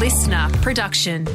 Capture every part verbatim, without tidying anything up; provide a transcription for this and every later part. listener production.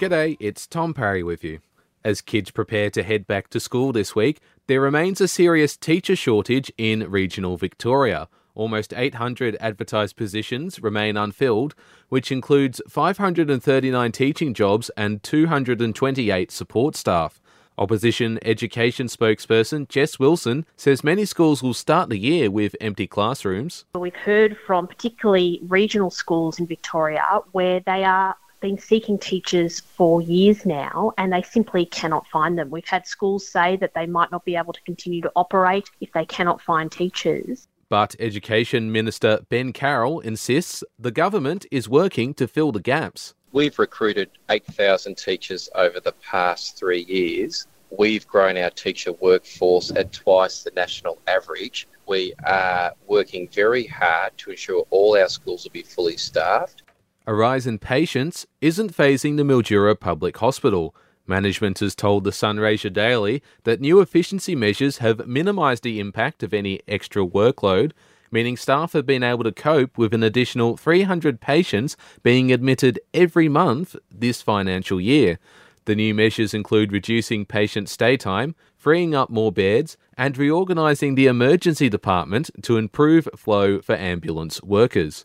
G'day, it's Tom Parry with you. As kids prepare to head back to school this week, there remains a serious teacher shortage in regional Victoria. Almost eight hundred advertised positions remain unfilled, which includes five hundred thirty-nine teaching jobs and two hundred twenty-eight support staff. Opposition education spokesperson Jess Wilson says many schools will start the year with empty classrooms. We've heard from particularly regional schools in Victoria where they are been seeking teachers for years now and they simply cannot find them. We've had schools say that they might not be able to continue to operate if they cannot find teachers. But Education Minister Ben Carroll insists the government is working to fill the gaps. We've recruited eight thousand teachers over the past three years. We've grown our teacher workforce at twice the national average. We are working very hard to ensure all our schools will be fully staffed. A rise in patients isn't phasing the Mildura Public Hospital. Management has told the Sunraysia Daily that new efficiency measures have minimised the impact of any extra workload, meaning staff have been able to cope with an additional three hundred patients being admitted every month this financial year. The new measures include reducing patient stay time, freeing up more beds, and reorganising the emergency department to improve flow for ambulance workers.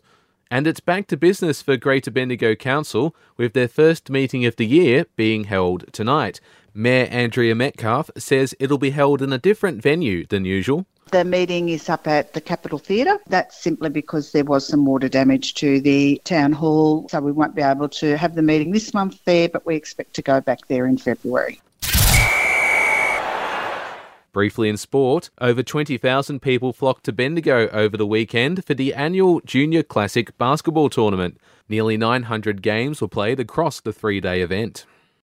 And it's back to business for Greater Bendigo Council, with their first meeting of the year being held tonight. Mayor Andrea Metcalf says it'll be held in a different venue than usual. The meeting is up at the Capitol Theatre. That's simply because there was some water damage to the town hall, so we won't be able to have the meeting this month there, but we expect to go back there in February. Briefly in sport, over twenty thousand people flocked to Bendigo over the weekend for the annual Junior Classic basketball tournament. Nearly nine hundred games were played across the three-day event.